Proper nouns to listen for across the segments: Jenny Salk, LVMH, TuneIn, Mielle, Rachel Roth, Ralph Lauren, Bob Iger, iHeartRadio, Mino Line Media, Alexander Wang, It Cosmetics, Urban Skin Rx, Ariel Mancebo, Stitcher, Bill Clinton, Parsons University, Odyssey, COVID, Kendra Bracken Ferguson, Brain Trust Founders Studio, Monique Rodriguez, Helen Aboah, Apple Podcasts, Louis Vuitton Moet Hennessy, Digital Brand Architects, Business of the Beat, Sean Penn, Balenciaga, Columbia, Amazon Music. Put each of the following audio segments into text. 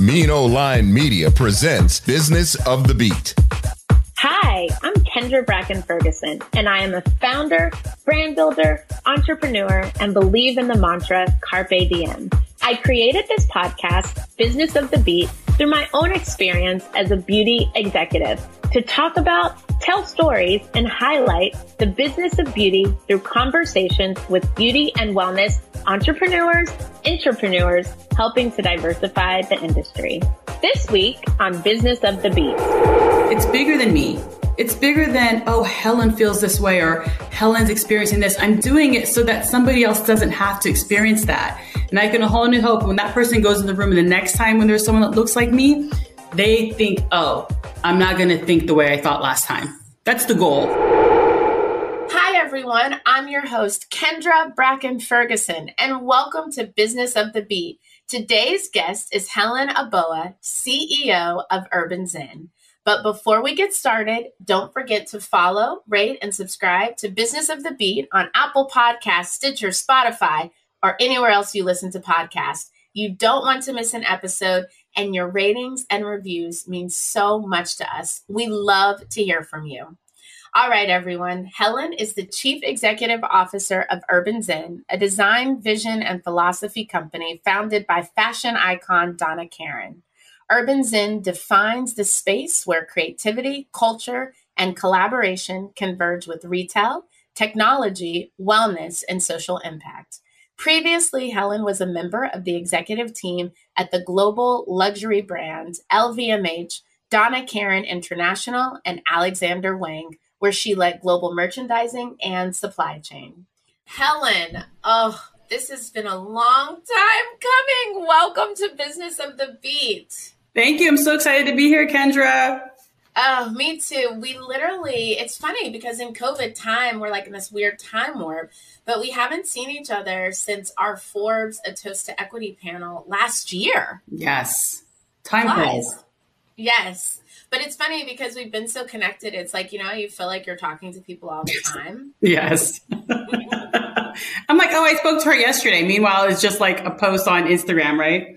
Mino Line Media presents Business of the Beat. Hi, I'm Kendra Bracken Ferguson, and I am a founder, brand builder, entrepreneur, and believe in the mantra Carpe Diem. I created this podcast, Business of the Beat, through my own experience as a beauty executive to talk about, tell stories, and highlight the business of beauty through conversations with beauty and wellness entrepreneurs, intrapreneurs, helping to diversify the industry. This week on Business of the Beat. It's bigger than me. It's bigger than, oh, Helen feels this way or Helen's experiencing this. I'm doing it so that somebody else doesn't have to experience that. And I can a whole new hope when that person goes in the room and the next time when there's someone that looks like me, they think, oh, I'm not going to think the way I thought last time. That's the goal. Hi, everyone. I'm your host, Kendra Bracken Ferguson, and welcome to Business of the Beat. Today's guest is Helen Aboah, CEO of Urban Zen. But before we get started, don't forget to follow, rate, and subscribe to Business of the Beat on Apple Podcasts, Stitcher, Spotify, or anywhere else you listen to podcasts. You don't want to miss an episode, and your ratings and reviews mean so much to us. We love to hear from you. All right, everyone. Helen is the Chief Executive Officer of Urban Zen, a design, vision, and philosophy company founded by fashion icon Donna Karan. Urban Zen defines the space where creativity, culture, and collaboration converge with retail, technology, wellness, and social impact. Previously, Helen was a member of the executive team at the global luxury brands LVMH, Donna Karan International, and Alexander Wang, where she led global merchandising and supply chain. Helen, this has been a long time coming. Welcome to Business of the Beat. Thank you. I'm so excited to be here, Kendra. Oh, me too. We literally, it's funny because in COVID time, we're like in this weird time warp, but we haven't seen each other since our Forbes A Toast to Equity panel last year. Yes. Time flies. Yes. But it's funny because we've been so connected. It's like, you know, you feel like you're talking to people all the time. Yes. I'm like, oh, I spoke to her yesterday. Meanwhile, it's just like a post on Instagram, right?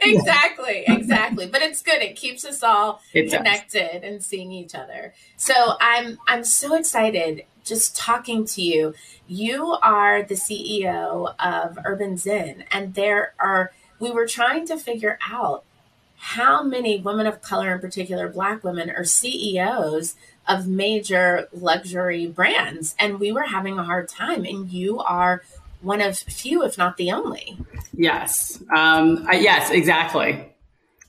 Exactly. Yeah. Exactly. But it's good. It keeps us all connected and seeing each other. So I'm so excited just talking to you. You are the CEO of Urban Zen, and we were trying to figure out how many women of color, in particular Black women, are CEOs of major luxury brands. And we were having a hard time, and you are one of few, if not the only. Yes. Yes, exactly.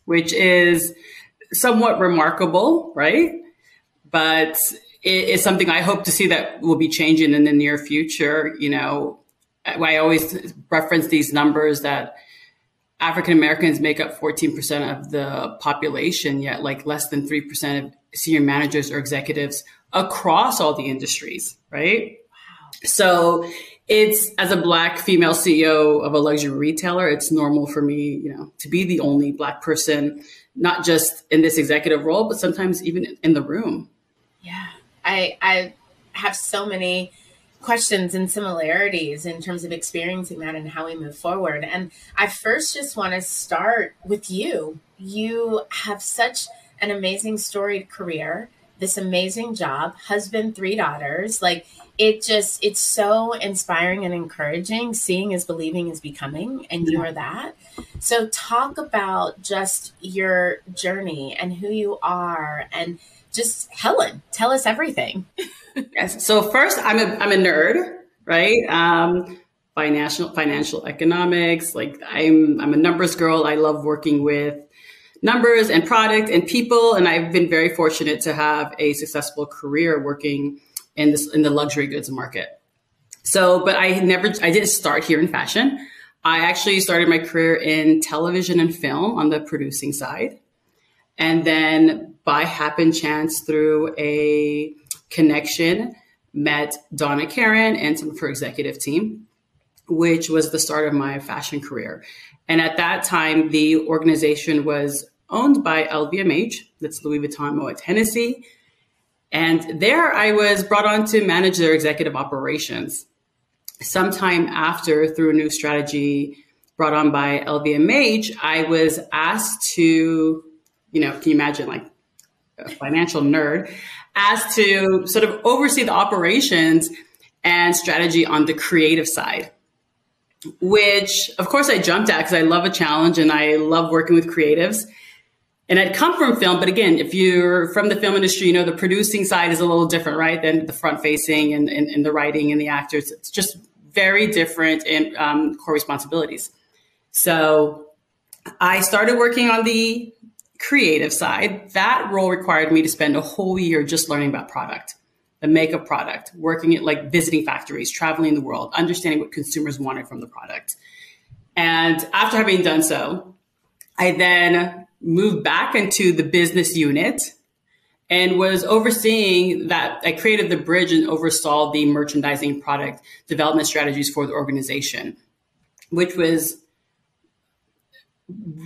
Which is somewhat remarkable, right? But it is something I hope to see that will be changing in the near future. You know, I always reference these numbers that African Americans make up 14% of the population, yet like less than 3% of senior managers or executives across all the industries, right? Wow. So it's, as a Black female CEO of a luxury retailer, it's normal for me, you know, to be the only Black person, not just in this executive role, but sometimes even in the room. Yeah, I have so many questions and similarities in terms of experiencing that and how we move forward. And I first just want to start with you. You have such an amazing storied career, this amazing job, husband, 3 daughters. Like it's so inspiring and encouraging. Seeing is believing is becoming, and you are that. So talk about just your journey and who you are, and just Helen, tell us everything. Yes. So first, I'm a nerd, right? Financial economics. Like I'm a numbers girl. I love working with numbers and product and people. And I've been very fortunate to have a successful career working in the luxury goods market. So, but I didn't start here in fashion. I actually started my career in television and film on the producing side. And then by happen chance, through a connection, met Donna Karan and some of her executive team, which was the start of my fashion career. And at that time, the organization was owned by LVMH, that's Louis Vuitton Moet Hennessy. And there I was brought on to manage their executive operations. Sometime after, through a new strategy brought on by LVMH, I was asked to, you know, can you imagine, like a financial nerd, asked to sort of oversee the operations and strategy on the creative side, which of course I jumped at because I love a challenge and I love working with creatives. And I'd come from film, but again, if you're from the film industry, you know, the producing side is a little different, right, than the front facing and the writing and the actors. It's just very different in core responsibilities. So I started working on the creative side. That role required me to spend a whole year just learning about product, the makeup product, working at like visiting factories, traveling the world, understanding what consumers wanted from the product. And after having done so, I then moved back into the business unit and was overseeing that. I created the bridge and oversaw the merchandising product development strategies for the organization, which was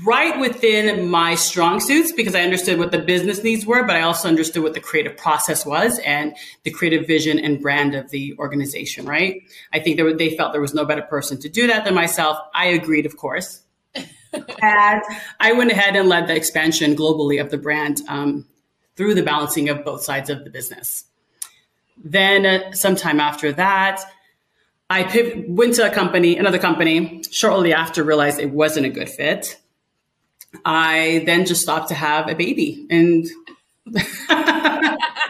right within my strong suits because I understood what the business needs were, but I also understood what the creative process was and the creative vision and brand of the organization, right? I think they felt there was no better person to do that than myself. I agreed, of course. And I went ahead and led the expansion globally of the brand through the balancing of both sides of the business. Then sometime after that, I went to another company shortly after, realized it wasn't a good fit. I then just stopped to have a baby. And like,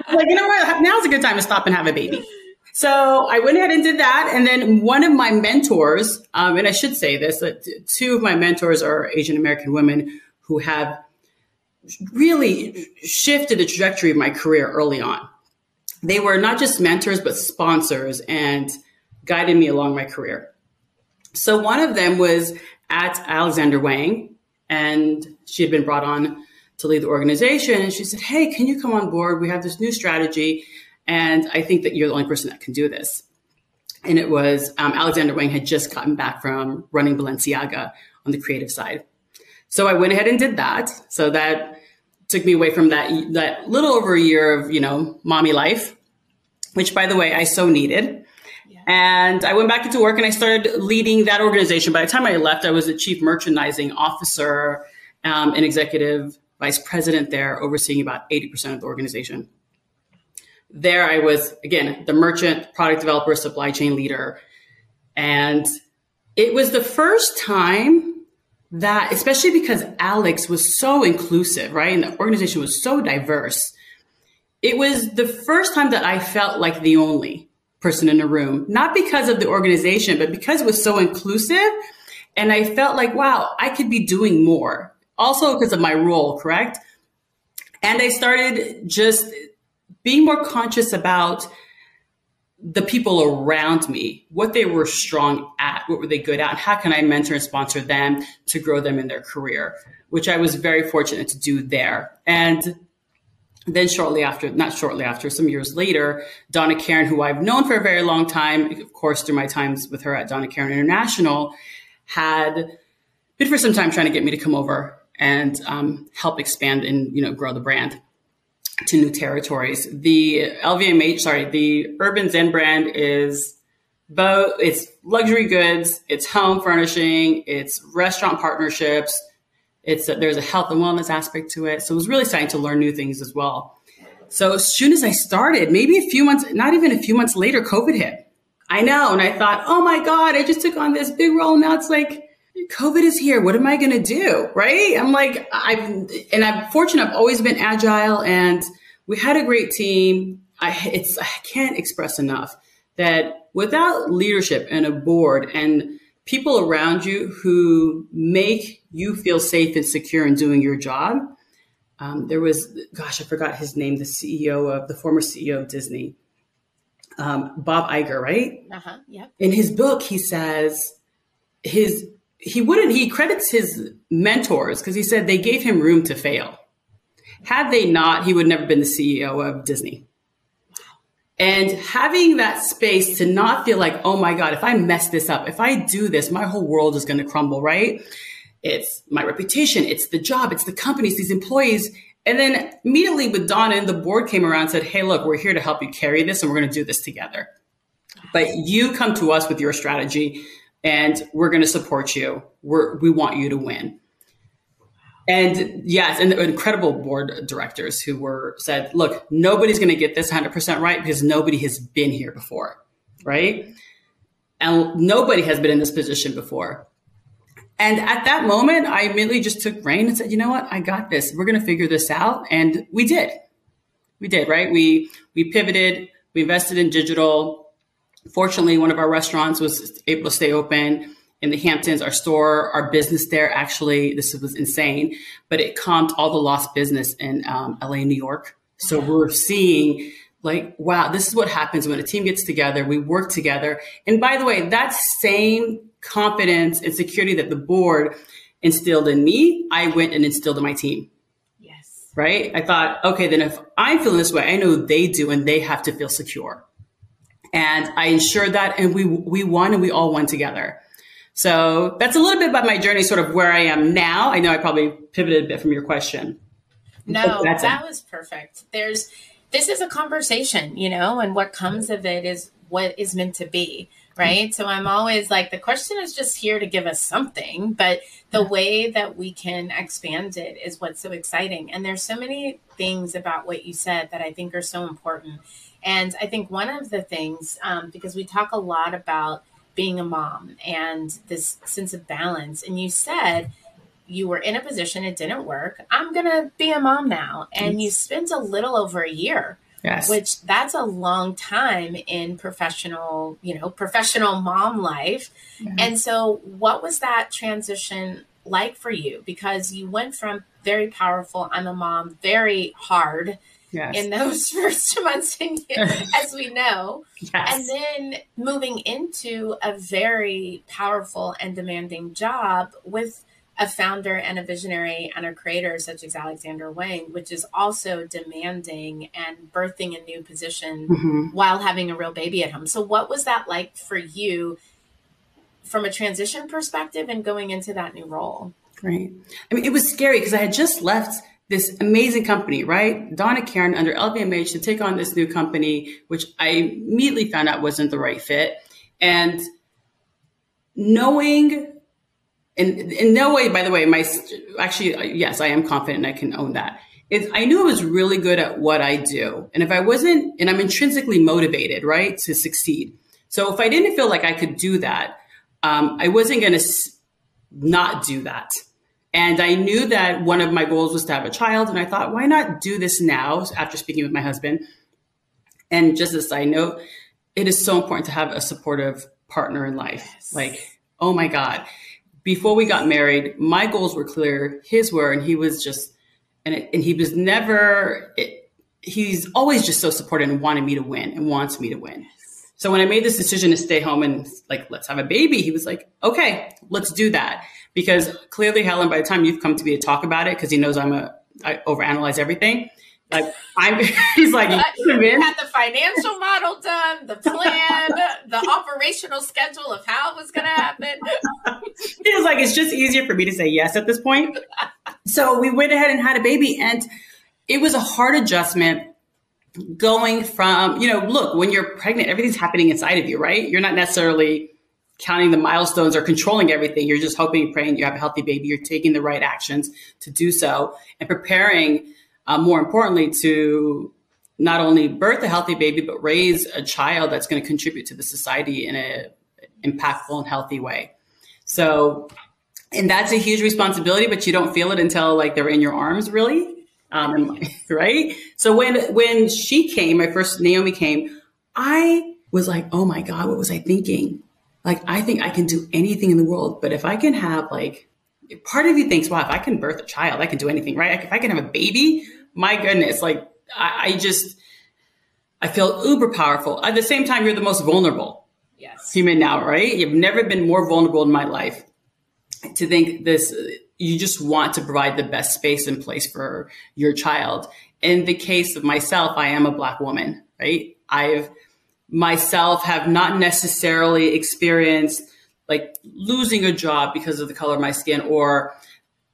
you know what, now's a good time to stop and have a baby. So I went ahead and did that. And then one of my mentors, and I should say this, two of my mentors are Asian American women who have really shifted the trajectory of my career early on. They were not just mentors, but sponsors and guided me along my career. So one of them was at Alexander Wang, and she had been brought on to lead the organization. And she said, hey, can you come on board? We have this new strategy. And I think that you're the only person that can do this. And it was Alexander Wang had just gotten back from running Balenciaga on the creative side. So I went ahead and did that. So that took me away from that little over a year of, you know, mommy life, which, by the way, I so needed. Yeah. And I went back into work and I started leading that organization. By the time I left, I was the chief merchandising officer and executive vice president there, overseeing about 80% of the organization. There I was, again, the merchant, product developer, supply chain leader. And it was the first time that, especially because Alex was so inclusive, right? And the organization was so diverse. It was the first time that I felt like the only person in the room, not because of the organization, but because it was so inclusive. And I felt like, wow, I could be doing more. Also because of my role, correct? And I started just being more conscious about the people around me, what they were strong at, what were they good at, and how can I mentor and sponsor them to grow them in their career, which I was very fortunate to do there. And then some years later, Donna Karan, who I've known for a very long time, of course, through my times with her at Donna Karan International, had been for some time trying to get me to come over and help expand and, you know, grow the brand to new territories. The Urban Zen brand is both, it's luxury goods, it's home furnishing, it's restaurant partnerships, there's a health and wellness aspect to it. So it was really exciting to learn new things as well. So as soon as I started, not even a few months later, COVID hit. I know, and I thought, oh my God, I just took on this big role. Now it's like, COVID is here. What am I going to do? Right? I'm like, I'm fortunate. I've always been agile and we had a great team. I can't express enough that without leadership and a board and people around you who make you feel safe and secure in doing your job, there was, I forgot his name, the former CEO of Disney, Bob Iger, right? Uh-huh. Yeah. In his book, he says his he credits his mentors because he said they gave him room to fail. Had they not, he would never have been the CEO of Disney. And having that space to not feel like, oh my God, if I mess this up, if I do this, my whole world is going to crumble, right? It's my reputation, it's the job, it's the companies, these employees. And then immediately with Donna and the board came around and said, hey, look, we're here to help you carry this and we're going to do this together. But you come to us with your strategy and we're going to support you. We want you to win. And yes, and incredible board directors who said, look, nobody's going to get this 100% right because nobody has been here before, right? And nobody has been in this position before. And at that moment, I immediately just took rein and said, you know what? I got this. We're going to figure this out. And we did. We did, right? We pivoted. We invested in digital. Fortunately, one of our restaurants was able to stay open in the Hamptons, our store, our business there. Actually, this was insane, but it comped all the lost business in LA, New York. So we're seeing like, wow, this is what happens when a team gets together, we work together. And by the way, that same confidence and security that the board instilled in me, I went and instilled in my team. Yes. Right? I thought, okay, then if I'm feeling this way, I know they do and they have to feel secure. And I ensured that, and we won, and we all won together. So that's a little bit about my journey, sort of where I am now. I know I probably pivoted a bit from your question. No, that was perfect. This is a conversation, you know, and what comes of it is what is meant to be, right? So I'm always like, the question is just here to give us something, but the way that we can expand it is what's so exciting. And there's so many things about what you said that I think are so important. And I think one of the things, because we talk a lot about being a mom and this sense of balance. And you said you were in a position, it didn't work. I'm going to be a mom now. And you spent a little over a year, yes, which that's a long time in professional mom life. Mm-hmm. And so what was that transition like for you? Because you went from very powerful, I'm a mom, very hard, yes, in those first months and years, as we know, yes, and then moving into a very powerful and demanding job with a founder and a visionary and a creator such as Alexander Wang, which is also demanding and birthing a new position, mm-hmm, while having a real baby at home. So what was that like for you from a transition perspective and going into that new role? Great. I mean, it was scary because I had just left this amazing company, right? Donna Karan under LVMH to take on this new company, which I immediately found out wasn't the right fit. And knowing, and in no way, by the way, yes, I am confident and I can own that. I knew I was really good at what I do. And if I wasn't, and I'm intrinsically motivated, right, to succeed. So if I didn't feel like I could do that, I wasn't going to not do that. And I knew that one of my goals was to have a child. And I thought, why not do this now after speaking with my husband? And just a side note, it is so important to have a supportive partner in life. Yes. Like, oh my God. Before we got married, my goals were clear. His were, and he was just, and he was never, he's always just so supportive and wanted me to win and wants me to win. Yes. So when I made this decision to stay home and like, let's have a baby, he was like, okay, let's do that. Because clearly, Helen, by the time you've come to me to talk about it, because he knows I overanalyze everything. Like he's like, you had the financial model done, the plan, the operational schedule of how it was going to happen. He was like, it's just easier for me to say yes at this point. So we went ahead and had a baby, and it was a hard adjustment going from, you know, look, when you're pregnant, everything's happening inside of you, right? You're not necessarily counting the milestones or controlling everything. You're just hoping and praying you have a healthy baby. You're taking the right actions to do so and preparing, more importantly, to not only birth a healthy baby, but raise a child that's going to contribute to the society in an impactful and healthy way. So, and that's a huge responsibility, but you don't feel it until like they're in your arms, really. Right? So when she came, Naomi came, I was like, oh my God, what was I thinking? Like, I think I can do anything in the world, but if I can have like, part of you thinks, wow, if I can birth a child, I can do anything, right? If I can have a baby, my goodness, like I feel uber powerful. At the same time, you're the most vulnerable, yes, human now, right? You've never been more vulnerable in my life. to think this, you just want to provide the best space and place for your child. In the case of myself, I am a Black woman, right? I've myself have not necessarily experienced like losing a job because of the color of my skin,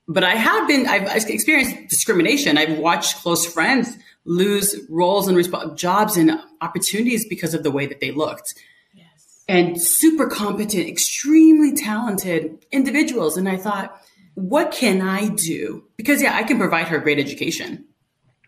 but I have been, I've experienced discrimination. I've watched close friends lose roles and jobs and opportunities because of the way that they looked. Yes. And super competent, extremely talented individuals. And I thought, what can I do? Because yeah, I can provide her great education.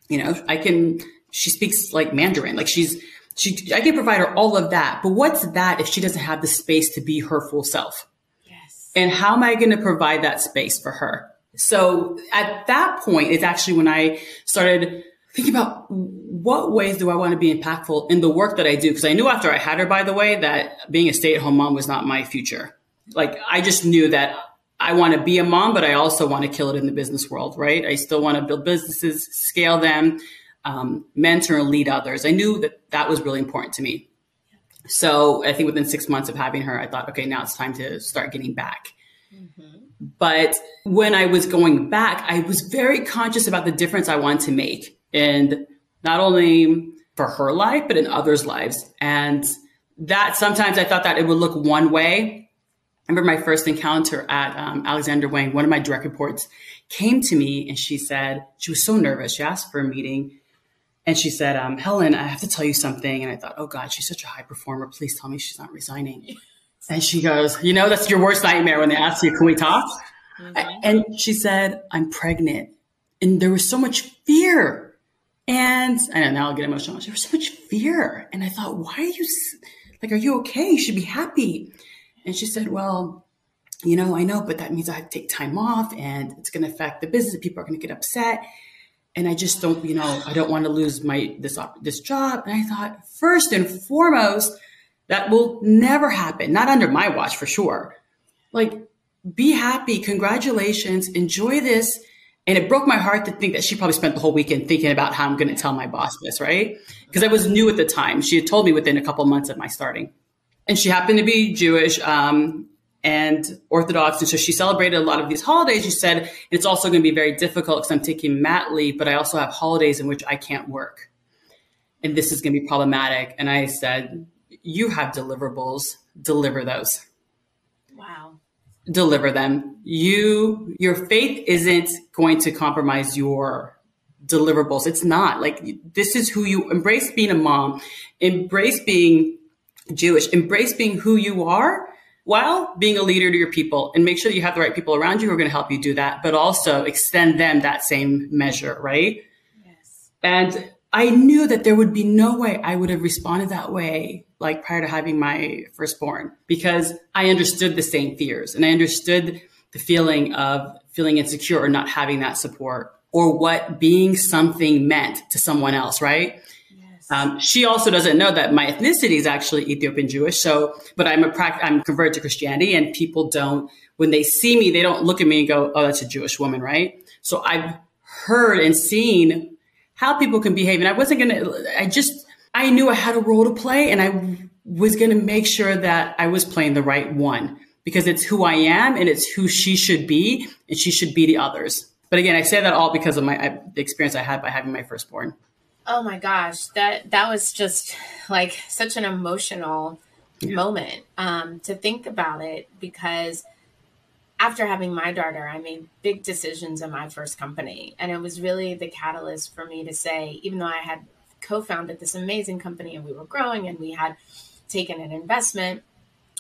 You know, she speaks like Mandarin, like I can provide her all of that, but what's that if she doesn't have the space to be her full self? Yes. And how am I going to provide that space for her? So at that point, it's actually when I started thinking about what ways do I want to be impactful in the work that I do? Because I knew after I had her, by the way, that being a stay-at-home mom was not my future. Like I just knew that I want to be a mom, but I also want to kill it in the business world, right? I still want to build businesses, scale them, mentor and lead others. I knew that that was really important to me. So I think within 6 months of having her, I thought, okay, now it's time to start getting back. Mm-hmm. But when I was going back, I was very conscious about the difference I wanted to make. And not only for her life, but in others' lives. And that sometimes I thought that it would look one way. I remember my first encounter at Alexander Wang, one of my direct reports came to me and she said, she was so nervous. She asked for a meeting and she said, Helen, I have to tell you something. And I thought, oh God, she's such a high performer. Please tell me she's not resigning. And she goes, you know, that's your worst nightmare when they ask you, can we talk? Mm-hmm. And she said, I'm pregnant. And there was so much fear. And I know now I'll get emotional. There was so much fear. And I thought, why are you like, are you okay? You should be happy. And she said, well, you know, I know, but that means I have to take time off and it's going to affect the business. People are going to get upset. And I just don't, you know, I don't want to lose this job. And I thought, first and foremost, that will never happen. Not under my watch for sure. Like, be happy. Congratulations. Enjoy this. And it broke my heart to think that she probably spent the whole weekend thinking about how I'm going to tell my boss this, right? Because I was new at the time. She had told me within a couple months of my starting. And she happened to be Jewish and Orthodox. And so she celebrated a lot of these holidays. She said, it's also going to be very difficult because I'm taking mat leave, but I also have holidays in which I can't work. And this is going to be problematic. And I said, you have deliverables, deliver those. Wow. Deliver them. Your faith isn't going to compromise your deliverables. It's not. Like, this is who you embrace being a mom, embrace being Jewish, embrace being who you are while being a leader to your people, and make sure that you have the right people around you who are going to help you do that, but also extend them that same measure, right? Yes. And I knew that there would be no way I would have responded that way, like prior to having my firstborn, because I understood the same fears and I understood the feeling of feeling insecure or not having that support or what being something meant to someone else, right? She also doesn't know that my ethnicity is actually Ethiopian Jewish. So, but I'm converted to Christianity, and people don't, when they see me, they don't look at me and go, oh, that's a Jewish woman, right? So I've heard and seen how people can behave. And I knew I had a role to play, and I was going to make sure that I was playing the right one, because it's who I am and it's who she should be, and she should be the others. But again, I say that all because of the experience I had by having my firstborn. Oh my gosh, that was just like such an emotional moment to think about it, because after having my daughter, I made big decisions in my first company. And it was really the catalyst for me to say, even though I had co-founded this amazing company and we were growing and we had taken an investment,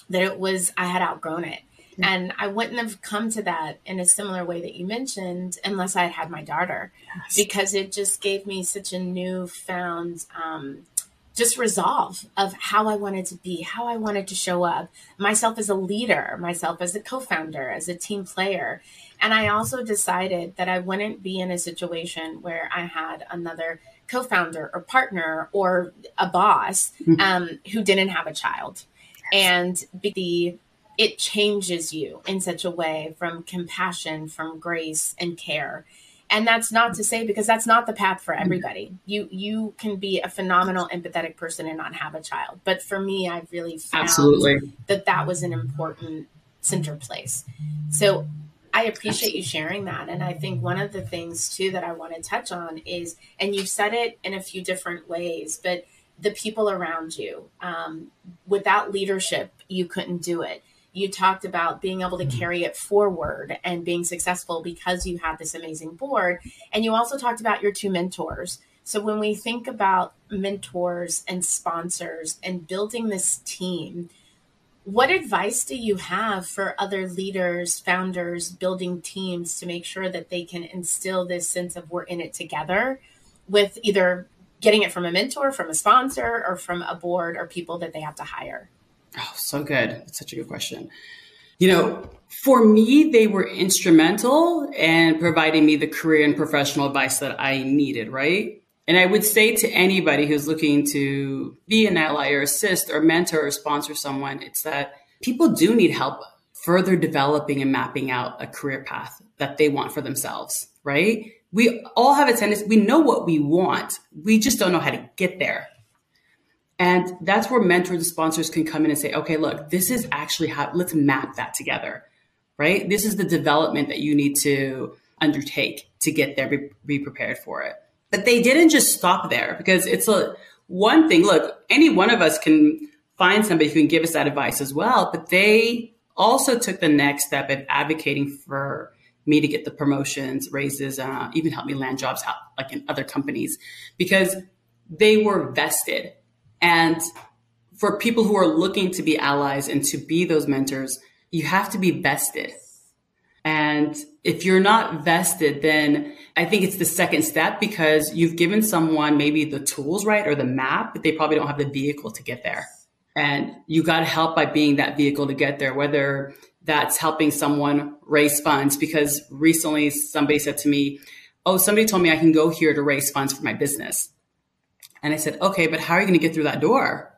that I had outgrown it. Mm-hmm. And I wouldn't have come to that in a similar way that you mentioned unless I had had my daughter, yes. Because it just gave me such a newfound just resolve of how I wanted to be, how I wanted to show up, myself as a leader, myself as a co-founder, as a team player. And I also decided that I wouldn't be in a situation where I had another co-founder or partner or a boss who didn't have a child. Yes. And it changes you in such a way, from compassion, from grace and care. And that's not to say, because that's not the path for everybody. You can be a phenomenal empathetic person and not have a child. But for me, I really found that was an important center place. So I appreciate you sharing that. And I think one of the things too that I want to touch on is, and you've said it in a few different ways, but the people around you, without leadership, you couldn't do it. You talked about being able to carry it forward and being successful because you had this amazing board. And you also talked about your two mentors. So when we think about mentors and sponsors and building this team, what advice do you have for other leaders, founders, building teams to make sure that they can instill this sense of we're in it together with either getting it from a mentor, from a sponsor, or from a board or people that they have to hire? Oh, so good. That's such a good question. You know, for me, they were instrumental in providing me the career and professional advice that I needed, right? And I would say to anybody who's looking to be an ally or assist or mentor or sponsor someone, it's that people do need help further developing and mapping out a career path that they want for themselves, right? We all have a tendency, we know what we want. We just don't know how to get there. And that's where mentors and sponsors can come in and say, okay, look, this is actually how, let's map that together, right? This is the development that you need to undertake to get there, be prepared for it. But they didn't just stop there, because it's one thing, look, any one of us can find somebody who can give us that advice as well, but they also took the next step of advocating for me to get the promotions, raises, even help me land jobs out, like in other companies, because they were vested. And for people who are looking to be allies and to be those mentors, you have to be vested. And if you're not vested, then I think it's the second step, because you've given someone maybe the tools, right, or the map, but they probably don't have the vehicle to get there. And you got to help by being that vehicle to get there, whether that's helping someone raise funds. Because recently somebody said to me, oh, somebody told me I can go here to raise funds for my business. And I said, okay, but how are you going to get through that door,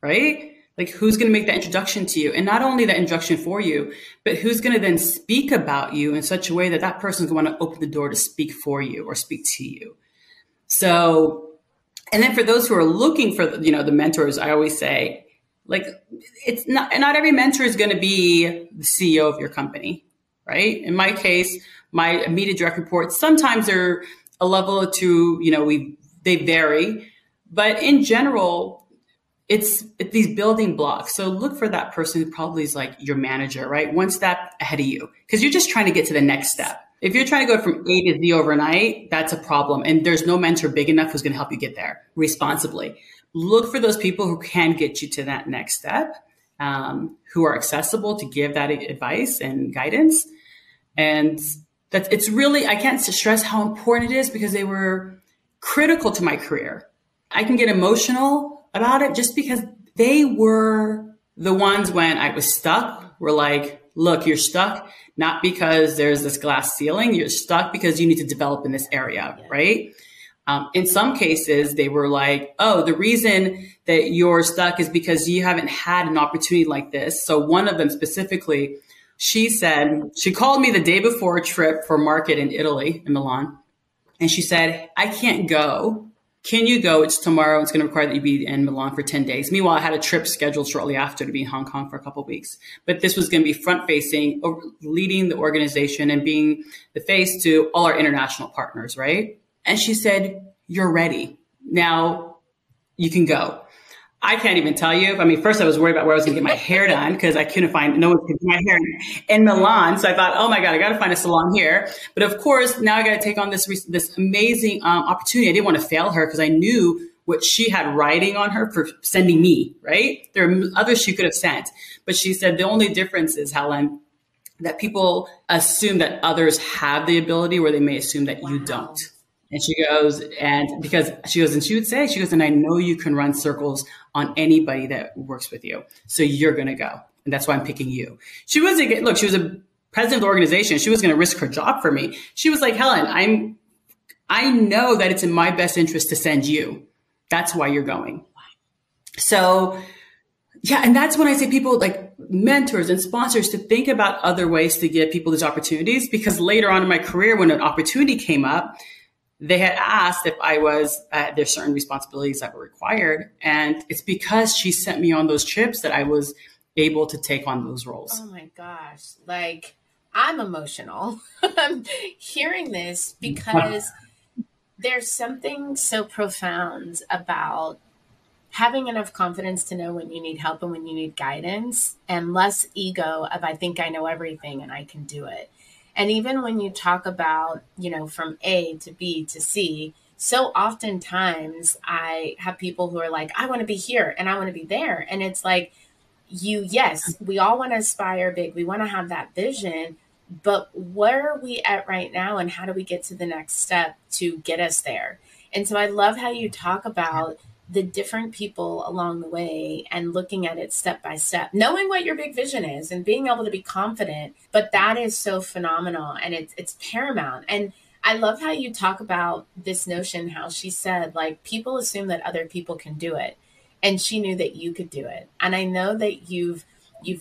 right? Like, who's going to make that introduction to you? And not only that introduction for you, but who's going to then speak about you in such a way that that person's going to want to open the door to speak for you or speak to you. So, and then for those who are looking for, you know, the mentors, I always say, like, it's not every mentor is going to be the CEO of your company, right? In my case, my immediate direct reports, sometimes they're a level or two, you know, they vary, but in general, it's these building blocks. So look for that person who probably is like your manager, right? One step ahead of you, because you're just trying to get to the next step. If you're trying to go from A to Z overnight, that's a problem. And there's no mentor big enough who's going to help you get there responsibly. Look for those people who can get you to that next step, who are accessible to give that advice and guidance. And that's, it's really, I can't stress how important it is, because they were critical to my career. I can get emotional about it just because they were the ones when I was stuck were like, look, you're stuck, not because there's this glass ceiling, you're stuck because you need to develop in this area, right? In some cases, they were like, oh, the reason that you're stuck is because you haven't had an opportunity like this. So one of them specifically, she said, she called me the day before a trip for market in Italy, in Milan. And she said, I can't go. Can you go? It's tomorrow. It's going to require that you be in Milan for 10 days. Meanwhile, I had a trip scheduled shortly after to be in Hong Kong for a couple of weeks. But this was going to be front-facing, leading the organization and being the face to all our international partners, right? And she said, you're ready. Now you can go. I can't even tell you. I mean, first I was worried about where I was going to get my hair done, because I couldn't find, no one could get my hair in Milan. So I thought, oh my God, I got to find a salon here. But of course, now I got to take on this amazing opportunity. I didn't want to fail her, because I knew what she had riding on her for sending me, right? There are others she could have sent. But she said, the only difference is, Helen, that people assume that others have the ability where they may assume that you don't. And she goes, and she would say, I know you can run circles on anybody that works with you. So you're going to go. And that's why I'm picking you. She wasn't, look, she was a president of the organization. She was going to risk her job for me. She was like, Helen, I know that it's in my best interest to send you. That's why you're going. So yeah. And that's when I say people like mentors and sponsors to think about other ways to give people these opportunities, because later on in my career, when an opportunity came up, they had asked if I was, there's certain responsibilities that were required. And it's because she sent me on those trips that I was able to take on those roles. Oh my gosh. Like, I'm emotional hearing this, because there's something so profound about having enough confidence to know when you need help and when you need guidance, and less ego of, I think I know everything and I can do it. And even when you talk about, you know, from A to B to C, so oftentimes I have people who are like, I want to be here and I want to be there. And it's like, yes, we all want to aspire big. We want to have that vision, but where are we at right now? And how do we get to the next step to get us there? And so I love how you talk about the different people along the way and looking at it step by step, knowing what your big vision is and being able to be confident. But that is so phenomenal, and it's paramount. And I love how you talk about this notion, how she said, like, people assume that other people can do it. And she knew that you could do it. And I know that you've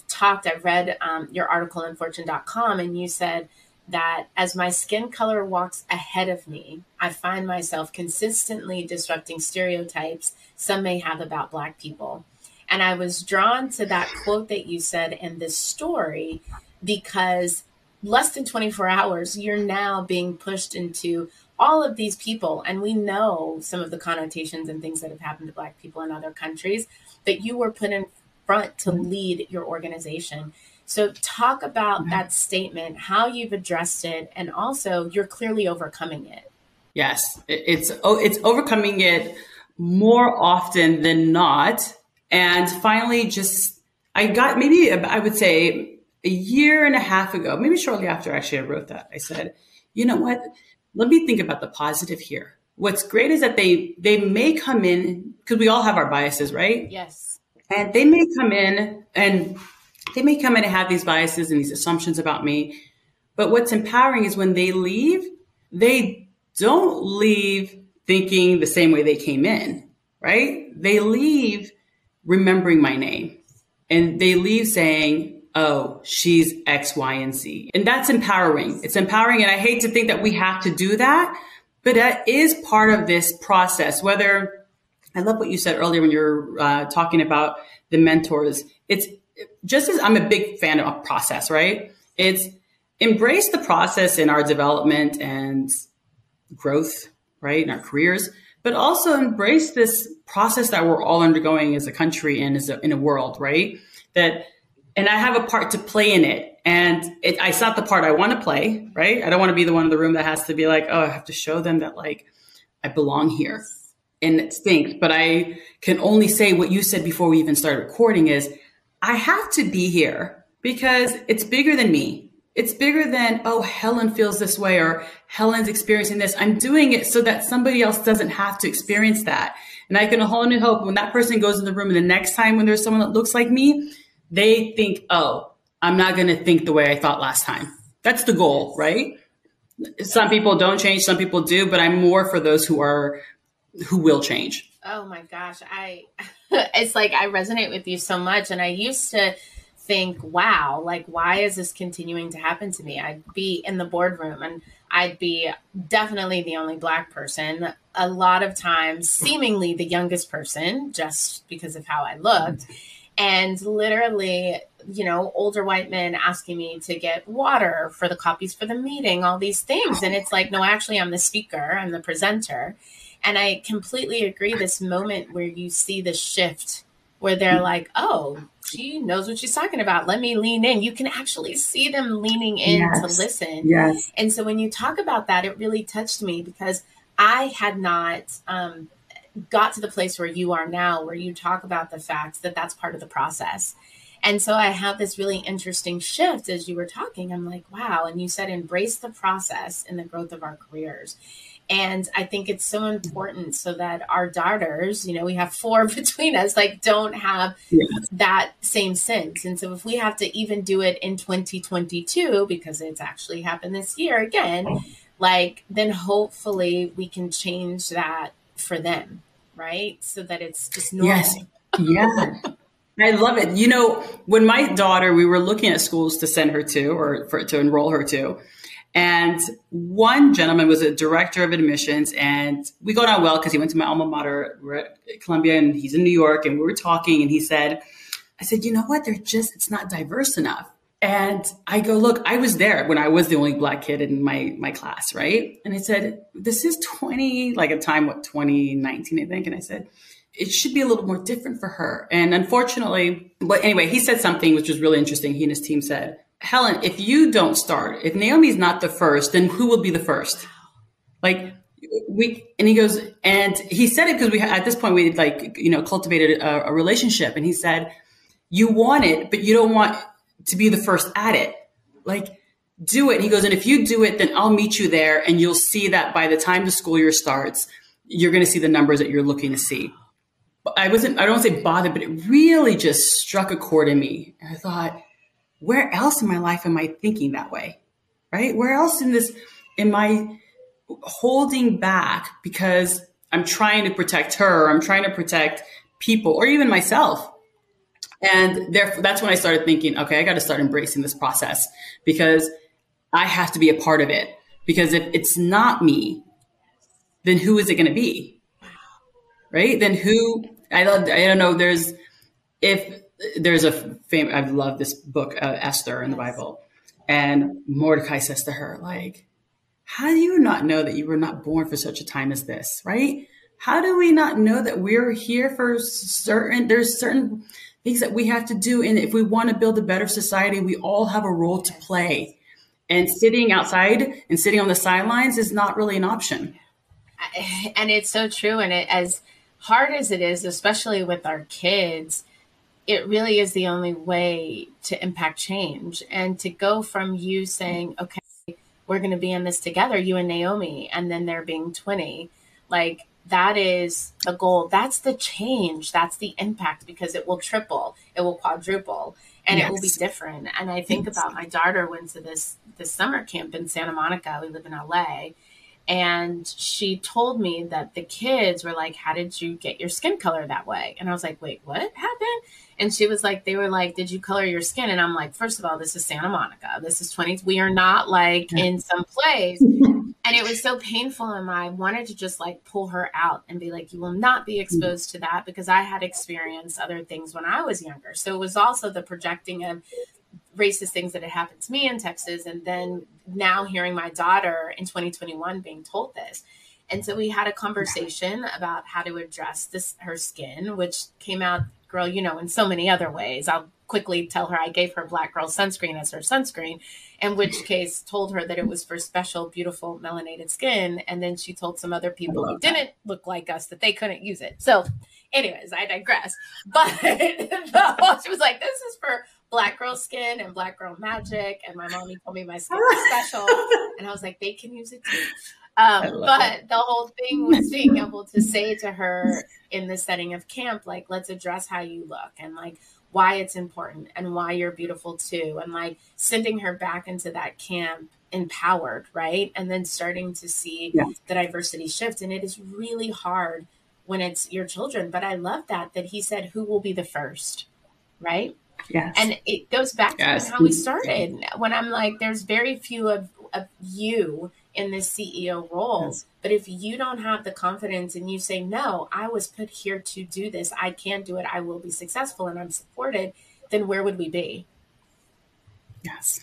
talked, I read your article on fortune.com, and you said that as my skin color walks ahead of me, I find myself consistently disrupting stereotypes some may have about Black people. And I was drawn to that quote that you said in this story, because less than 24 hours, you're now being pushed into all of these people. And we know some of the connotations and things that have happened to Black people in other countries, but you were put in front to lead your organization. So talk about that statement, how you've addressed it, and also you're clearly overcoming it. Yes, it's overcoming it more often than not. And finally, just, I got, maybe I would say a year and a half ago, maybe shortly after actually I wrote that, I said, you know what? Let me think about the positive here. What's great is that they may come in, because we all have our biases, right? Yes. And they may come in and have these biases and these assumptions about me. But what's empowering is when they leave, they don't leave thinking the same way they came in, right? They leave remembering my name, and they leave saying, oh, she's X, Y, and Z. And that's empowering. It's empowering. And I hate to think that we have to do that, but that is part of this process. Whether, I love what you said earlier when you were talking about the mentors. It's just, as I'm a big fan of process, right? It's embrace the process in our development and growth, right? In our careers, but also embrace this process that we're all undergoing as a country and as in a world, right? And I have a part to play in it. And it's not the part I want to play, right? I don't want to be the one in the room that has to be like, oh, I have to show them that, like, I belong here. And it stinks. But I can only say what you said before we even started recording is, I have to be here because it's bigger than me. It's bigger than, oh, Helen feels this way or Helen's experiencing this. I'm doing it so that somebody else doesn't have to experience that. And I can hold new hope when that person goes in the room, and the next time when there's someone that looks like me, they think, oh, I'm not going to think the way I thought last time. That's the goal, right? Some people don't change, some people do, but I'm more for those who will change. Oh my gosh. It's like, I resonate with you so much. And I used to think, wow, like, why is this continuing to happen to me? I'd be in the boardroom and I'd be definitely the only Black person. A lot of times, seemingly the youngest person, just because of how I looked. And literally, you know, older white men asking me to get water for the copies for the meeting, all these things. And it's like, no, actually, I'm the speaker, I'm the presenter. And I completely agree, this moment where you see the shift where they're like, oh, she knows what she's talking about. Let me lean in. You can actually see them leaning in to listen. Yes. And so when you talk about that, it really touched me, because I had not got to the place where you are now, where you talk about the fact that that's part of the process. And so I have this really interesting shift as you were talking. I'm like, wow. And you said, embrace the process and the growth of our careers. And I think it's so important so that our daughters, you know, we have 4 between us, like, don't have that same sense. And so if we have to even do it in 2022, because it's actually happened this year again, like, then hopefully we can change that for them, right? So that it's just normal. Yes. Yeah. I love it. You know, when my daughter, we were looking at schools to send her to, or to enroll her to. And one gentleman was a director of admissions, and we got on well because he went to my alma mater, we're at Columbia, and he's in New York, and we were talking, and he said, I said, you know what? It's not diverse enough. And I go, look, I was there when I was the only Black kid in my class, right? And I said, this is 2019, I think. And I said, it should be a little more different for her. And unfortunately, but anyway, he said something which was really interesting. He and his team said, Helen, if you don't start, if Naomi's not the first, then who will be the first? Like, and he goes, and he said it because we, at this point, we had cultivated a relationship. And he said, you want it, but you don't want to be the first at it. Like, do it. And he goes, and if you do it, then I'll meet you there. And you'll see that by the time the school year starts, you're going to see the numbers that you're looking to see. I don't say bothered, but it really just struck a chord in me. And I thought, where else in my life am I thinking that way? Right? Where else in this, am I holding back because I'm trying to protect her, or I'm trying to protect people, or even myself? And therefore, that's when I started thinking, okay, I got to start embracing this process because I have to be a part of it. Because if it's not me, then who is it going to be? Right? Then who, I don't know, I've loved this book, Esther in the Bible. And Mordecai says to her, like, how do you not know that you were not born for such a time as this? Right? How do we not know that we're here for certain things that we have to do? And if we want to build a better society, we all have a role to play. And sitting outside and sitting on the sidelines is not really an option. And it's so true. And as hard as it is, especially with our kids, it really is the only way to impact change. And to go from you saying, okay, we're going to be in this together, you and Naomi, and then there being 20, like, that is the goal. That's the change. That's the impact, because it will triple, it will quadruple, and yes, it will be different. And I think about my daughter went to this summer camp in Santa Monica. We live in LA. And she told me that the kids were like, how did you get your skin color that way? And I was like, wait, what happened? And she was like, they were like, did you color your skin? And I'm like, first of all, this is Santa Monica. This is 20s. We are not like in some place. And it was so painful. And I wanted to just like pull her out and be like, you will not be exposed to that, because I had experienced other things when I was younger. So it was also the projecting of racist things that had happened to me in Texas. And then now hearing my daughter in 2021 being told this. And so we had a conversation about how to address this, her skin, which came out, girl, in so many other ways. I'll quickly tell her I gave her Black Girl Sunscreen as her sunscreen, in which case told her that it was for special, beautiful melanated skin. And then she told some other people who didn't look like us that they couldn't use it. So anyways, I digress. But she was like, this is for Black girl skin and Black girl magic. And my mommy told me my skin was special. And I was like, they can use it too. But the whole thing was being able to say to her in the setting of camp, like, let's address how you look and like why it's important and why you're beautiful too. And like sending her back into that camp empowered, right? And then starting to see the diversity shift. And it is really hard when it's your children. But I love that he said, who will be the first, right? Yes. And it goes back to how we started, when I'm like, there's very few of you in this CEO role. Yes. But if you don't have the confidence and you say, no, I was put here to do this, I can do it, I will be successful, and I'm supported, then where would we be? Yes,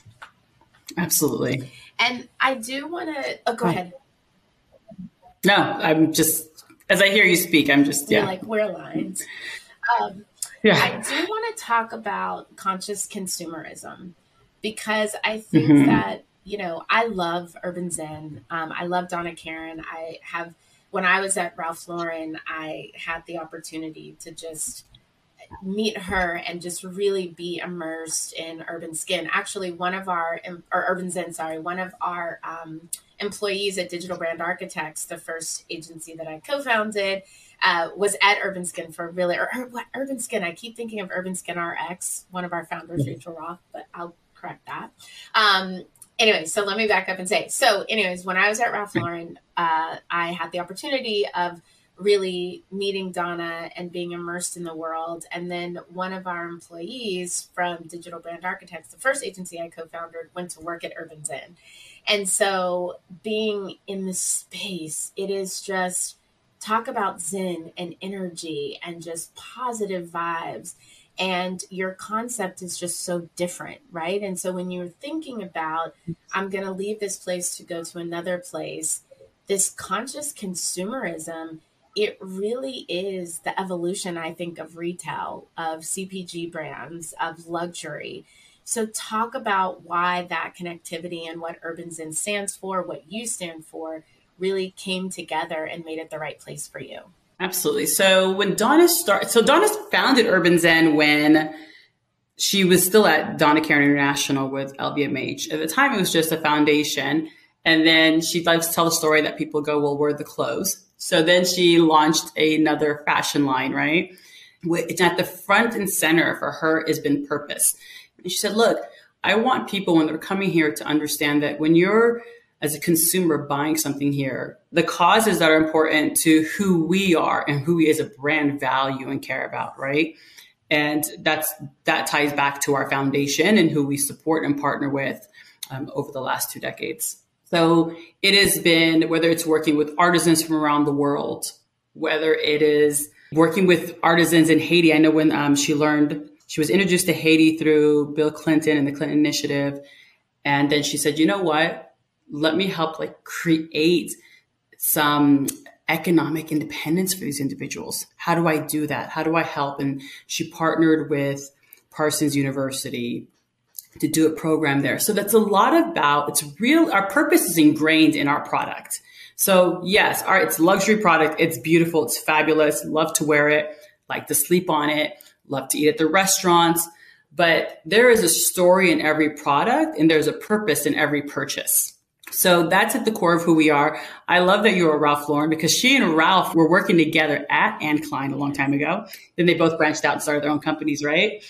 absolutely. And I do want to, go ahead. No, I'm just, as I hear you speak, I'm just, yeah. You're like, we're aligned. Yeah. I do want to talk about conscious consumerism, because I think that, I love Urban Zen. I love Donna Karan. When I was at Ralph Lauren, I had the opportunity to just meet her and just really be immersed in Urban Skin. Actually, Urban Zen, sorry, one of our employees at Digital Brand Architects, the first agency that I co-founded, was at Urban Skin Urban Skin. I keep thinking of Urban Skin Rx, one of our founders, Rachel Roth, but I'll correct that. Anyway, so let me back up and say, so anyways, when I was at Ralph Lauren, I had the opportunity of really meeting Donna and being immersed in the world. And then one of our employees from Digital Brand Architects, the first agency I co-founded, went to work at Urban Zen. And so being in the space, it is just, talk about Zen and energy and just positive vibes. and your concept is just so different, right? And so when you're thinking about, I'm going to leave this place to go to another place, this conscious consumerism, it really is the evolution, I think, of retail, of CPG brands, of luxury. So talk about why that connectivity and what Urban Zen stands for, what you stand for, really came together and made it the right place for you. Absolutely. So when Donna founded Urban Zen when she was still at Donna Karan International with LVMH. At the time, it was just a foundation. And then she likes to tell the story that people go, well, where are the clothes? So then she launched another fashion line, right? It's at the front and center for her has been purpose. And she said, look, I want people when they're coming here to understand that when you're as a consumer buying something here, the causes that are important to who we are and who we as a brand value and care about, right? And that ties back to our foundation and who we support and partner with over the last 2 decades. So it has been, whether it's working with artisans from around the world, whether it is working with artisans in Haiti. I know when she was introduced to Haiti through Bill Clinton and the Clinton Initiative. And then she said, you know what? Let me help create some economic independence for these individuals. How do I do that? How do I help? And she partnered with Parsons University to do a program there. So that's a lot about, it's real, our purpose is ingrained in our product. So yes, it's luxury product. It's beautiful. It's fabulous. Love to wear it, like to sleep on it, love to eat at the restaurants. But there is a story in every product and there's a purpose in every purchase. So that's at the core of who we are. I love that you're a Ralph Lauren because she and Ralph were working together at Anne Klein a long time ago. Then they both branched out and started their own companies, right?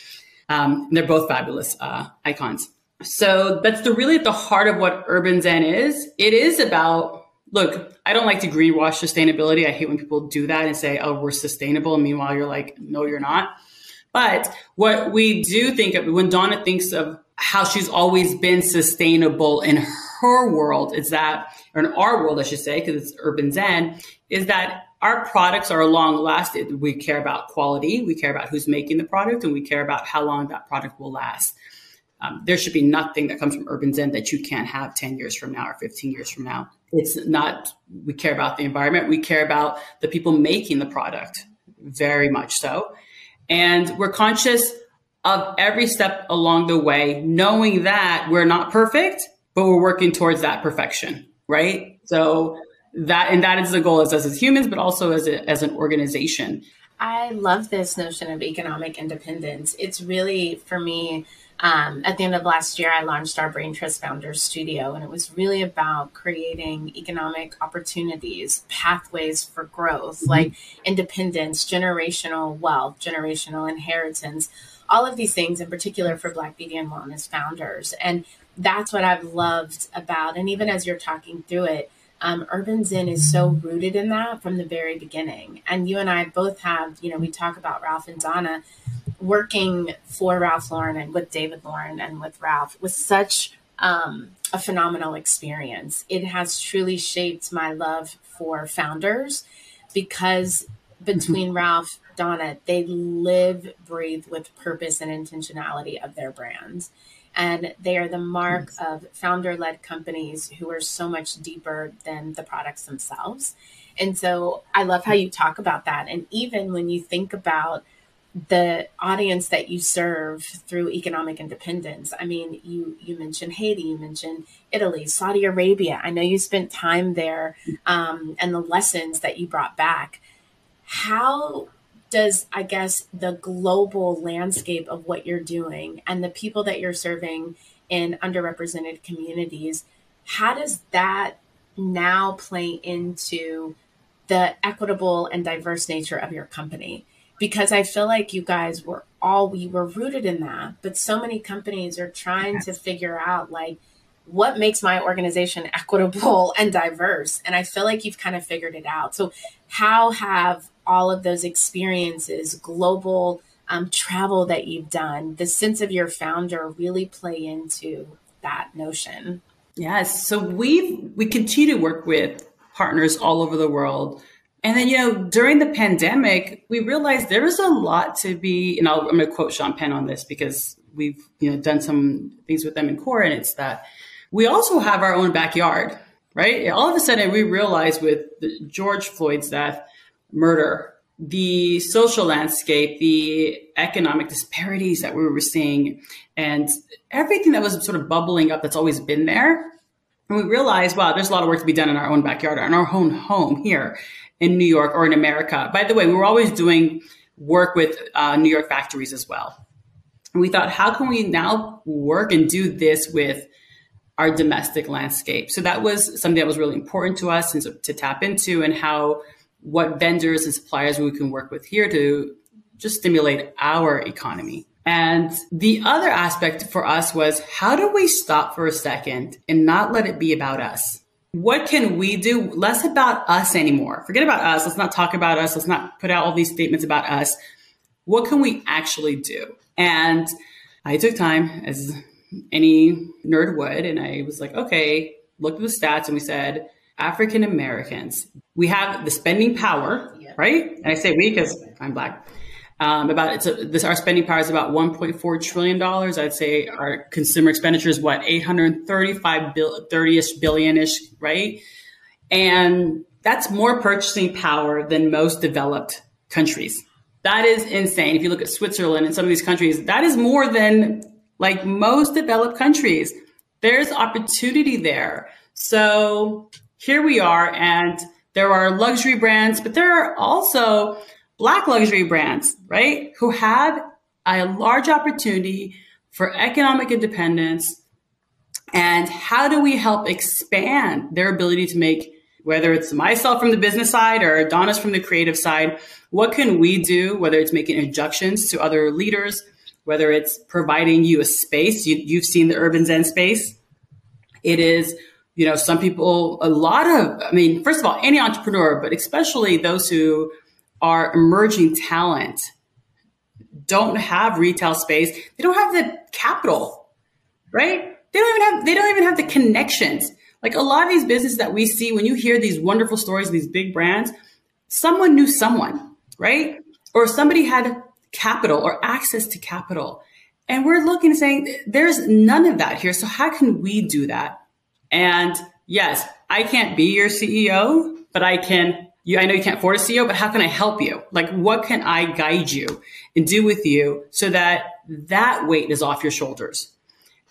And they're both fabulous icons. So that's really at the heart of what Urban Zen is. It is about, look, I don't like to greenwash sustainability. I hate when people do that and say, oh, we're sustainable. And meanwhile, you're like, no, you're not. But what we do think of when Donna thinks of how she's always been sustainable in her world is that, or in our world, I should say, because it's Urban Zen, is that our products are long lasting. We care about quality. We care about who's making the product and we care about how long that product will last. There should be nothing that comes from Urban Zen that you can't have 10 years from now or 15 years from now. It's not, we care about the environment. We care about the people making the product, very much so. And we're conscious of every step along the way, knowing that we're not perfect, but we're working towards that perfection, right? So that is the goal as humans, but also as an organization. I love this notion of economic independence. It's really, for me, at the end of last year, I launched our Brain Trust Founders Studio, and it was really about creating economic opportunities, pathways for growth, like independence, generational wealth, generational inheritance, all of these things, in particular for Black Beauty and Wellness founders. And that's what I've loved about, and even as you're talking through it, Urban Zen is so rooted in that from the very beginning. And you and I both have, we talk about Ralph and Donna working for Ralph Lauren and with David Lauren and with Ralph was such a phenomenal experience. It has truly shaped my love for founders because between Ralph, Donna, they live, breathe with purpose and intentionality of their brands. And they are the mark of founder-led companies who are so much deeper than the products themselves. And so I love how you talk about that. And even when you think about the audience that you serve through economic independence, I mean, you mentioned Haiti, you mentioned Italy, Saudi Arabia. I know you spent time there and the lessons that you brought back. How does, I guess, the global landscape of what you're doing and the people that you're serving in underrepresented communities, how does that now play into the equitable and diverse nature of your company? Because I feel like you guys were rooted in that, but so many companies are trying to figure out what makes my organization equitable and diverse? And I feel like you've kind of figured it out. So how have all of those experiences, global travel that you've done, the sense of your founder really play into that notion? Yes. So we continue to work with partners all over the world And then, you know, during the pandemic, we realized there is a lot to be, and I'm going to quote Sean Penn on this because we've, you know, done some things with them in core, and it's that we also have our own backyard, right? All of a sudden, we realized with the George Floyd's death, murder, the social landscape, the economic disparities that we were seeing, and everything that was sort of bubbling up that's always been there. And we realized, wow, there's a lot of work to be done in our own backyard, in our own home here in New York or in America. By the way, we were always doing work with New York factories as well. And we thought, how can we now work and do this with our domestic landscape? So that was something that was really important to us and to tap into, and how, what vendors and suppliers we can work with here to just stimulate our economy. And the other aspect for us was, how do we stop for a second and not let it be about us? What can we do less about us anymore? Forget about us. Let's not talk about us. Let's not put out all these statements about us. What can we actually do? And I took time, as any nerd would, and I was like, okay, looked at the stats, and we said, African Americans, we have the spending power, right? And I say we because I'm Black. Our spending power is about $1.4 trillion. I'd say our consumer expenditure is what, $835 billion-ish, right? And that's more purchasing power than most developed countries. That is insane. If you look at Switzerland and some of these countries, that is more than like most developed countries. There's opportunity there. So here we are, and there are luxury brands, but there are also Black luxury brands, right, who have a large opportunity for economic independence. And how do we help expand their ability to make, whether it's myself from the business side or Donna's from the creative side, what can we do, whether it's making introductions to other leaders, whether it's providing you a space. You've seen the Urban Zen space. It is, you know, some people, first of all, any entrepreneur, but especially those who are emerging talent, don't have retail space. They don't have the capital, right? They don't even have the connections. Like a lot of these businesses that we see, when you hear these wonderful stories of these big brands, someone knew someone, right? Or somebody had capital or access to capital. And we're looking and saying, there's none of that here. So how can we do that? And yes, I can't be your CEO, but I know you can't afford a CEO, but how can I help you? Like, what can I guide you and do with you so that weight is off your shoulders?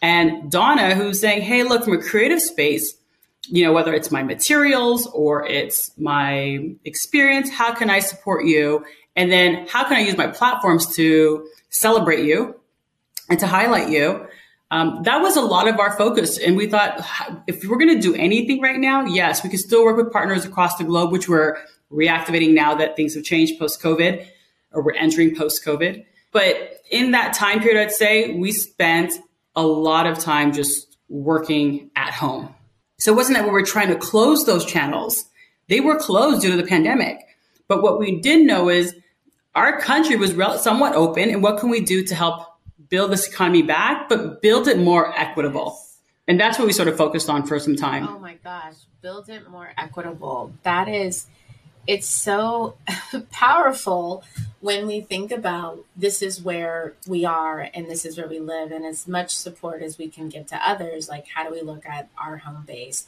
And Donna, who's saying, hey, look, from a creative space, you know, whether it's my materials or it's my experience, how can I support you? And then how can I use my platforms to celebrate you and to highlight you? That was a lot of our focus. And we thought, if we're going to do anything right now, yes, we can still work with partners across the globe, which we're reactivating now that things have changed post-COVID, or we're entering post-COVID. But in that time period, I'd say we spent a lot of time just working at home. So it wasn't that we were trying to close those channels. They were closed due to the pandemic. But what we did know is our country was somewhat open. And what can we do to help build this economy back, but build it more equitable? Yes. And that's what we sort of focused on for some time. Oh my gosh, build it more equitable. That is, it's so powerful when we think about this is where we are and this is where we live, and as much support as we can give to others, like how do we look at our home base?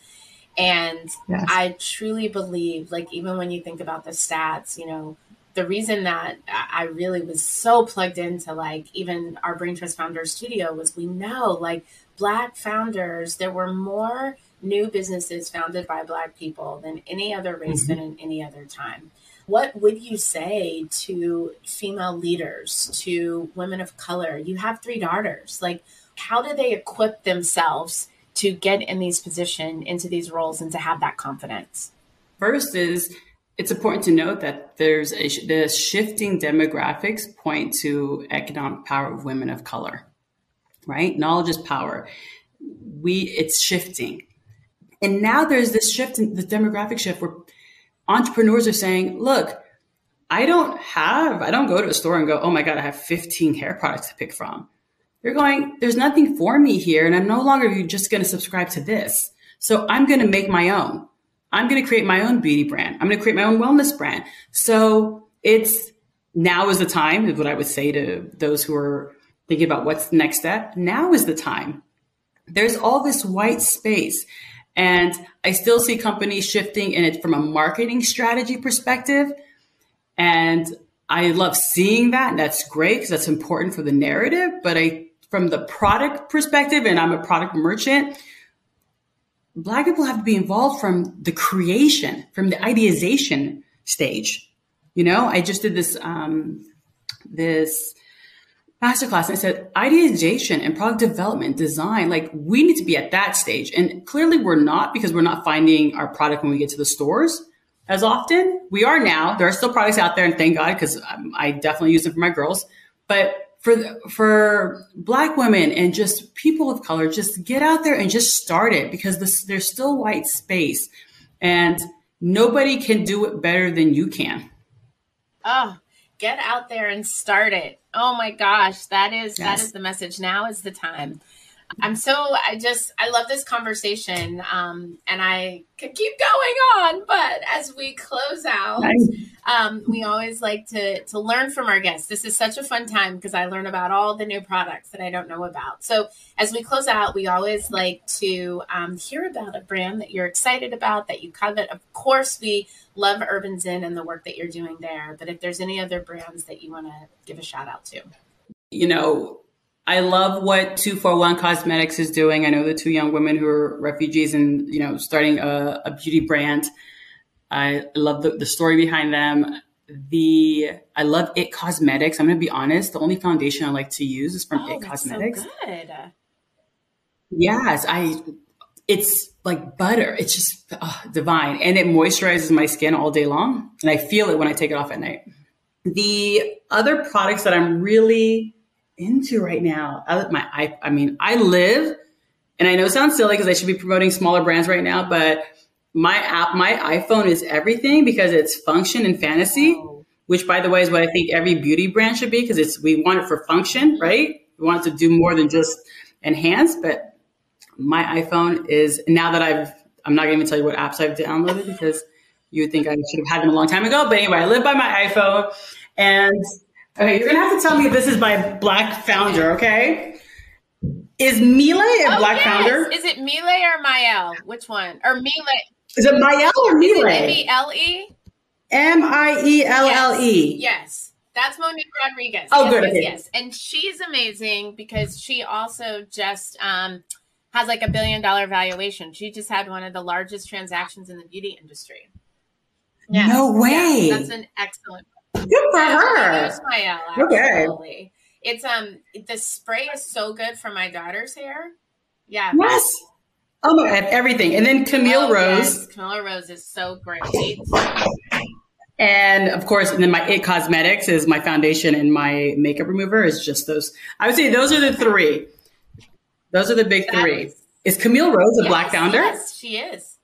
And yes, I truly believe, like even when you think about the stats, you know, the reason that I really was so plugged into like even our Brain Trust Founders Studio was we know like Black founders, there were more new businesses founded by Black people than any other race than in any other time. What would you say to female leaders, to women of color? You have three daughters. Like, how do they equip themselves to get in these positions, into these roles, and to have that confidence? First is, it's important to note that there's the shifting demographics point to economic power of women of color, right? Knowledge is power. It's shifting. And now there's this shift in the demographic shift where entrepreneurs are saying, look, I don't go to a store and go, oh my God, I have 15 hair products to pick from. They're going, there's nothing for me here. And I'm no longer just going to subscribe to this. So I'm going to make my own. I'm going to create my own beauty brand. I'm going to create my own wellness brand. So it's now is the time, is what I would say to those who are thinking about what's the next step. Now is the time. There's all this white space. And I still see companies shifting in it from a marketing strategy perspective. And I love seeing that. And that's great because that's important for the narrative. But from the product perspective, and I'm a product merchant, Black people have to be involved from the creation, from the ideation stage. You know, I just did this this masterclass and I said, ideation and product development, design, like we need to be at that stage. And clearly we're not, because we're not finding our product when we get to the stores as often. We are now. There are still products out there, and thank God, because I definitely use them for my girls. But for Black women and just people of color, just get out there and just start it, because there's still white space and nobody can do it better than you can. Oh, get out there and start it. Oh my gosh. That is the message. Now is the time. I love this conversation. And I could keep going on, but as we close out, we always like to learn from our guests. This is such a fun time because I learn about all the new products that I don't know about. So as we close out, we always like to hear about a brand that you're excited about, that you covet. Of course, we love Urban Zen and the work that you're doing there. But if there's any other brands that you want to give a shout out to. You know, I love what 241 Cosmetics is doing. I know the two young women who are refugees and, you know, starting a beauty brand. I love the story behind them. I love It Cosmetics. I'm going to be honest. The only foundation I like to use is from It Cosmetics. So good. Yes. It's like butter. It's just divine. And it moisturizes my skin all day long. And I feel it when I take it off at night. The other products that I'm really into right now. I live, and I know it sounds silly because I should be promoting smaller brands right now, but my app, my iPhone is everything because it's function and fantasy, which by the way is what I think every beauty brand should be, because we want it for function, right? We want it to do more than just enhance, but my iPhone is, now that I'm not going to even tell you what apps I've downloaded because you would think I should have had them a long time ago, but anyway, I live by my iPhone. And okay, you're going to have to tell me if this is by Black founder, okay? Is Mielle a Black founder? Is it Mielle or Mielle? Which one? Or Mielle? Is it Mielle or Mielle? M-E-L-E? M-I-E-L-L-E. Yes. That's Monique Rodriguez. Oh, yes, good. Yes, yes. And she's amazing because she also just has like $1 billion valuation. She just had one of the largest transactions in the beauty industry. Yes. No way. Yes, that's an excellent good for her. Smile, okay. It's the spray is so good for my daughter's hair. Yeah. Yes. Oh my God, everything. And then Camille Rose. Yes. Camille Rose is so great. And of course, and then my It Cosmetics is my foundation, and my makeup remover is just those. I would say those are the three. Those are the big three. Is Camille Rose a Black founder? Yes, she is.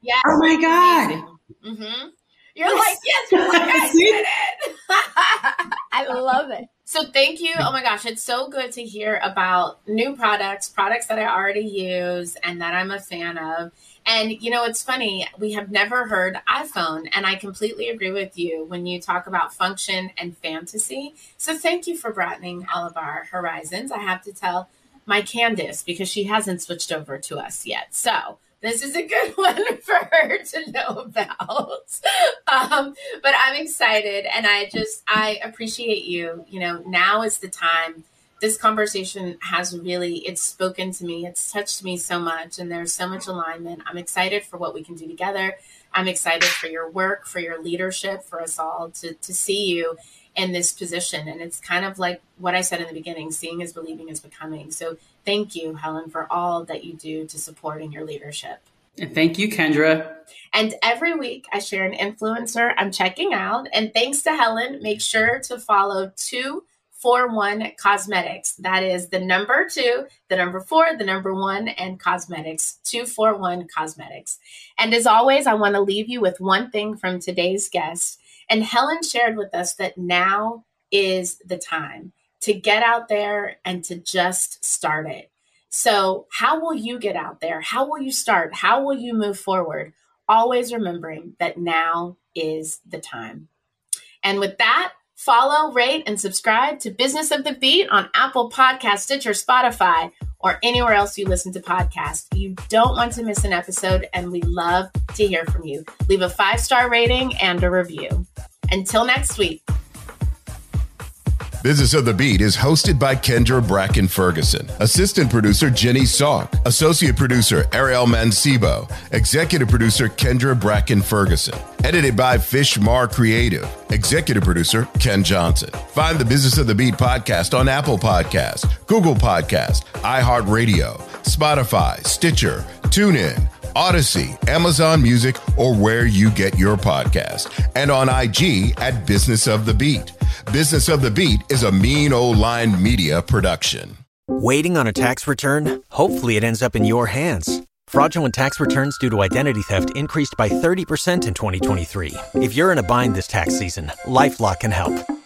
Yes. Oh my God. Mm-hmm. You're like, yes, you're like, I did it. I love it. So thank you. Oh my gosh. It's so good to hear about new products that I already use and that I'm a fan of. And, you know, it's funny. We have never heard iPhone. And I completely agree with you when you talk about function and fantasy. So thank you for broadening all of our horizons. I have to tell my Candace because she hasn't switched over to us yet. So this is a good one for her to know about. But I'm excited, and I appreciate you. You know, now is the time. This conversation has really, it's spoken to me. It's touched me so much, and there's so much alignment. I'm excited for what we can do together. I'm excited for your work, for your leadership, for us all to see you in this position. And it's kind of like what I said in the beginning, seeing is believing is becoming. So thank you, Helen, for all that you do to support in your leadership. And thank you, Kendra. And every week I share an influencer I'm checking out. And thanks to Helen, make sure to follow 241 Cosmetics. That is the number 2, the number 4, the number 1, and cosmetics, 241 Cosmetics. And as always, I want to leave you with one thing from today's guest. And Helen shared with us that now is the time to get out there and to just start it. So how will you get out there? How will you start? How will you move forward? always remembering that now is the time. And with that, follow, rate, and subscribe to Business of the Beat on Apple Podcasts, Stitcher, Spotify, or anywhere else you listen to podcasts. You don't want to miss an episode, and we love to hear from you. Leave a 5-star rating and a review. Until next week. Business of the Beat is hosted by Kendra Bracken Ferguson, assistant producer Jenny Salk, associate producer Ariel Mancebo, executive producer Kendra Bracken Ferguson, edited by Fishmar Creative, executive producer Ken Johnson. Find the Business of the Beat podcast on Apple Podcasts, Google Podcasts, iHeartRadio, Spotify, Stitcher, TuneIn, Odyssey, Amazon Music, or where you get your podcast, and on IG at Business of the Beat. Business of the Beat is a Mino Line Media production. Waiting on a tax return? Hopefully it ends up in your hands. Fraudulent tax returns due to identity theft increased by 30% in 2023. If you're in a bind this tax season, LifeLock can help.